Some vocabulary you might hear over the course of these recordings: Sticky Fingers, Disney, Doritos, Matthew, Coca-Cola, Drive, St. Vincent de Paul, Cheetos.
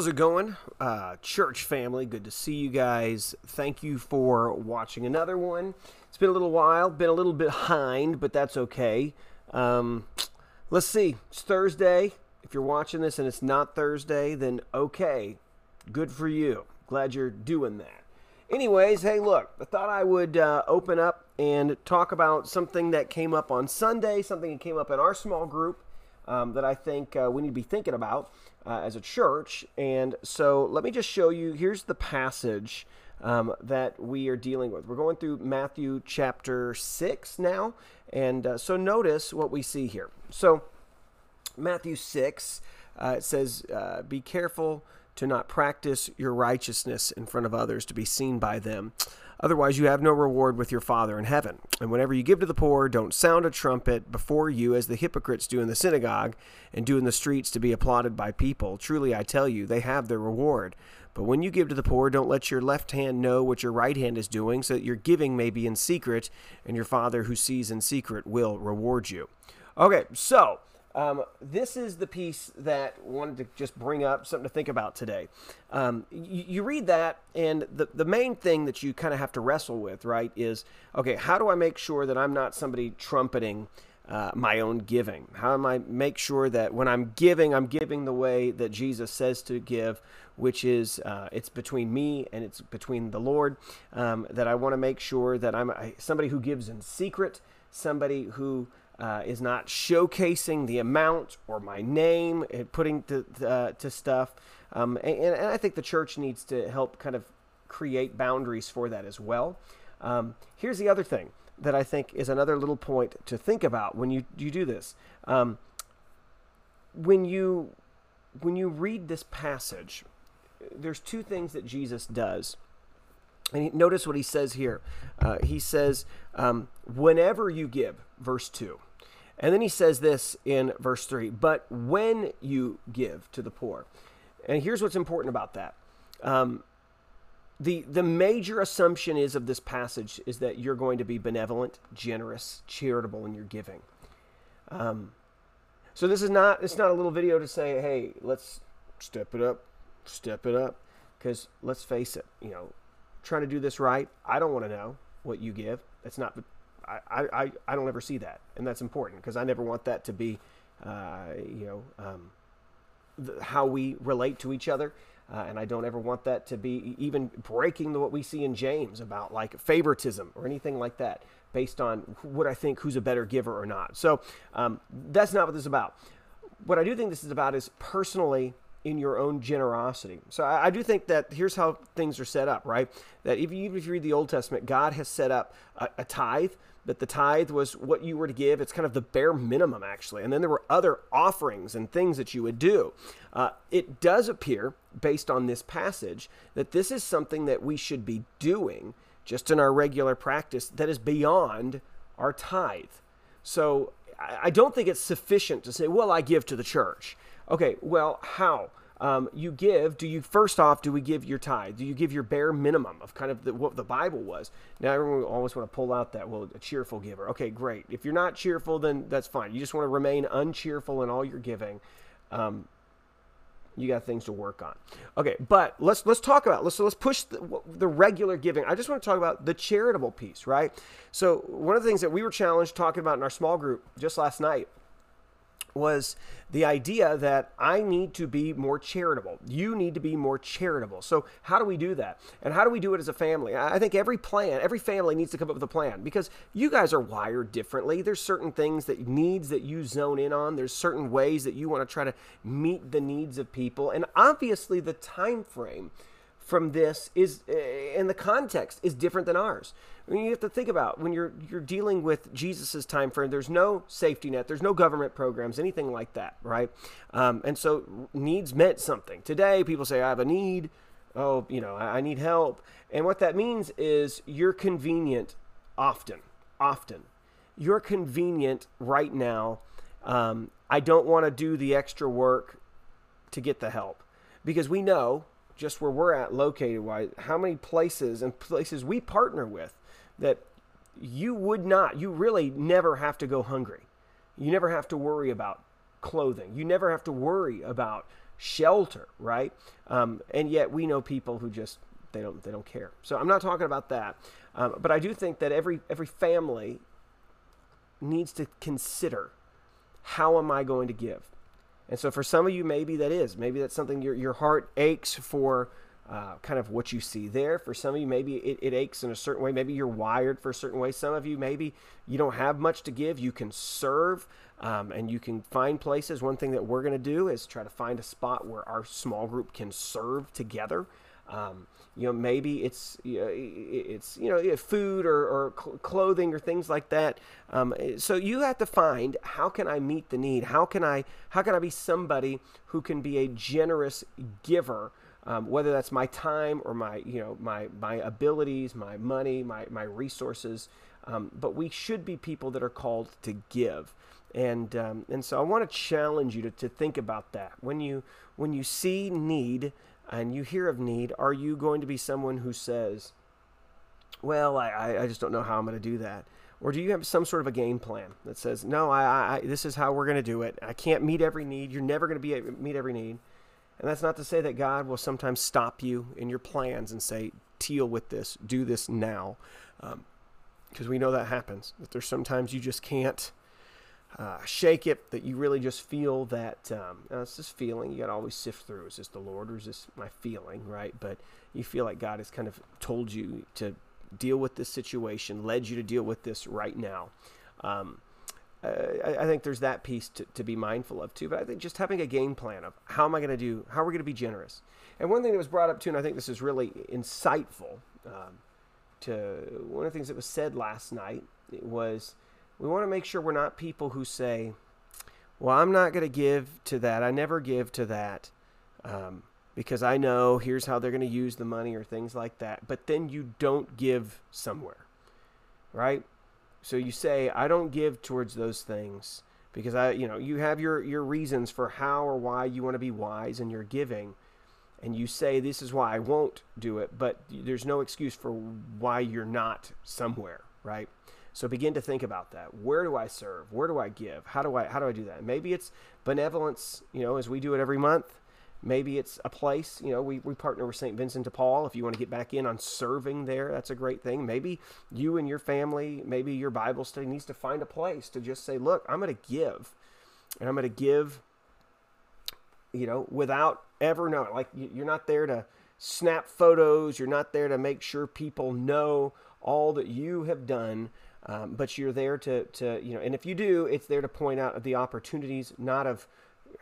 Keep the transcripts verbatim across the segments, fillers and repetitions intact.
How's it going, uh, church family? Good to see you guys. Thank you for watching another one. It's been a little while, been a little bit behind, but that's okay. Um, let's see. It's Thursday. If you're watching this and it's not Thursday, then okay. Good for you. Glad you're doing that. Anyways, hey, look, I thought I would uh, open up and talk about something that came up on Sunday, something that came up in our small group um, that I think uh, we need to be thinking about uh, as a church. And so let me just show you, here's the passage um, that we are dealing with. We're going through Matthew chapter six now, and uh, so notice what we see here. So Matthew six, uh, it says, uh, be careful to not practice your righteousness in front of others to be seen by them. Otherwise, you have no reward with your Father in heaven. And whenever you give to the poor, don't sound a trumpet before you as the hypocrites do in the synagogue and do in the streets to be applauded by people. Truly, I tell you, they have their reward. But when you give to the poor, don't let your left hand know what your right hand is doing, so that your giving may be in secret, and your Father who sees in secret will reward you. Okay, so Um, this is the piece that I wanted to just bring up, something to think about today. Um, you, you read that, and the, the main thing that you kind of have to wrestle with, right, is, okay, how do I make sure that I'm not somebody trumpeting uh, my own giving? How am I make sure that when I'm giving, I'm giving the way that Jesus says to give, which is uh, it's between me and it's between the Lord, um, that I want to make sure that I'm somebody who gives in secret, somebody who Uh, is not showcasing the amount or my name and putting to, uh, to stuff. Um, and, and I think the church needs to help kind of create boundaries for that as well. Um, here's the other thing that I think is another little point to think about when you, you do this. Um, when you, when you read this passage, there's two things that Jesus does. And notice what he says here. Uh, he says, um, whenever you give, verse two. And then he says this in verse three, but when you give to the poor. And here's what's important about that. Um, the, the major assumption is of this passage is that you're going to be benevolent, generous, charitable in your giving. Um, so this is not, it's not a little video to say, hey, let's step it up, step it up. Because let's face it, you know, trying to do this right, I don't want to know what you give. That's not, I, I, I don't ever see that, and that's important because I never want that to be, uh, you know, um, the, how we relate to each other, uh, and I don't ever want that to be even breaking the, what we see in James about like favoritism or anything like that based on what I think who's a better giver or not. So um, that's not what this is about. What I do think this is about is personally in your own generosity. So I, I do think that here's how things are set up, right? That if you, even if you read the Old Testament, God has set up a, a tithe, that the tithe was what you were to give. It's kind of the bare minimum, actually. And then there were other offerings and things that you would do. Uh, it does appear, based on this passage, that this is something that we should be doing just in our regular practice that is beyond our tithe. So I, I don't think it's sufficient to say, well, I give to the church. Okay, well, how? Um, you give, do you, first off, do we give your tithe? Do you give your bare minimum of kind of the, what the Bible was? Now, everyone will always want to pull out that, well, a cheerful giver. Okay, great. If you're not cheerful, then that's fine. You just want to remain uncheerful in all your giving. Um, you got things to work on. Okay, but let's let's talk about, let's, let's push the, the regular giving. I just want to talk about the charitable piece, right? So one of the things that we were challenged talking about in our small group just last night was the idea that I need to be more charitable. You need to be more charitable. So how do we do that? And how do we do it as a family? I think every plan, every family needs to come up with a plan because you guys are wired differently. There's certain things that needs that you zone in on. There's certain ways that you want to try to meet the needs of people. And obviously the time frame from this is, and the context is different than ours. I mean, you have to think about when you're you're dealing with Jesus's time frame. There's no safety net. There's no government programs, anything like that, right? Um, and so needs meant something. Today, people say, "I have a need. Oh, you know, I need help." And what that means is you're convenient often, often. You're convenient right now. Um, I don't want to do the extra work to get the help because we know, just where we're at located-wise, how many places and places we partner with that you would not, you really never have to go hungry. You never have to worry about clothing. You never have to worry about shelter, right? Um, and yet we know people who just, they don't, they don't care. So I'm not talking about that. Um, but I do think that every, every family needs to consider, how am I going to give? And so for some of you, maybe that is. Maybe that's something your, your heart aches for, uh, kind of what you see there. For some of you, maybe it, it aches in a certain way. Maybe you're wired for a certain way. Some of you, maybe you don't have much to give. You can serve, um, and you can find places. One thing that we're going to do is try to find a spot where our small group can serve together. Um, you know, maybe it's, you know, it's, you know, food or, or clothing or things like that. Um, so you have to find, how can I meet the need? How can I, how can I be somebody who can be a generous giver? Um, whether that's my time or my, you know, my, my abilities, my money, my, my resources. Um, but we should be people that are called to give. And, um, and so I want to challenge you to, to think about that. When you, when you see need, and you hear of need, are you going to be someone who says, well, I, I just don't know how I'm going to do that? Or do you have some sort of a game plan that says, no, I, I this is how we're going to do it. I can't meet every need. You're never going to be meet every need. And that's not to say that God will sometimes stop you in your plans and say, deal with this, do this now. Um, because we know that happens. That there's sometimes you just can't Uh, shake it, that you really just feel that um, uh, it's this feeling you got to always sift through. Is this the Lord or is this my feeling, right? But you feel like God has kind of told you to deal with this situation, led you to deal with this right now. Um, I, I think there's that piece to, to be mindful of too, but I think just having a game plan of how am I going to do, how are we going to be generous? And one thing that was brought up too, and I think this is really insightful, um, to one of the things that was said last night, it was, we want to make sure we're not people who say, well, I'm not going to give to that. I never give to that um, because I know here's how they're going to use the money or things like that. But then you don't give somewhere, right? So you say, I don't give towards those things because I, you know, you have your, your reasons for how or why you want to be wise in your giving. And you say, this is why I won't do it. But there's no excuse for why you're not somewhere, right? So begin to think about that. Where do I serve? Where do I give? How do I how do I do that? Maybe it's benevolence, you know, as we do it every month. Maybe it's a place, you know, we, we partner with Saint Vincent de Paul. If you want to get back in on serving there, that's a great thing. Maybe you and your family, maybe your Bible study needs to find a place to just say, look, I'm going to give. And I'm going to give, you know, without ever knowing. Like, you're not there to snap photos. You're not there to make sure people know all that you have done. Um, but you're there to, to, you know, and if you do, it's there to point out the opportunities, not of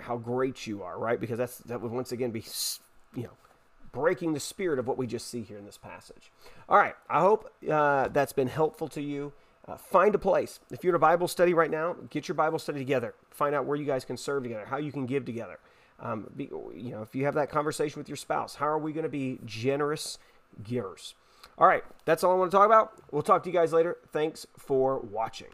how great you are, right? Because that's, that would once again be, you know, breaking the spirit of what we just see here in this passage. All right. I hope uh, that's been helpful to you. Uh, find a place. If you're in a Bible study right now, get your Bible study together. Find out where you guys can serve together, how you can give together. Um, be, you know, if you have that conversation with your spouse, how are we going to be generous givers? All right, that's all I want to talk about. We'll talk to you guys later. Thanks for watching.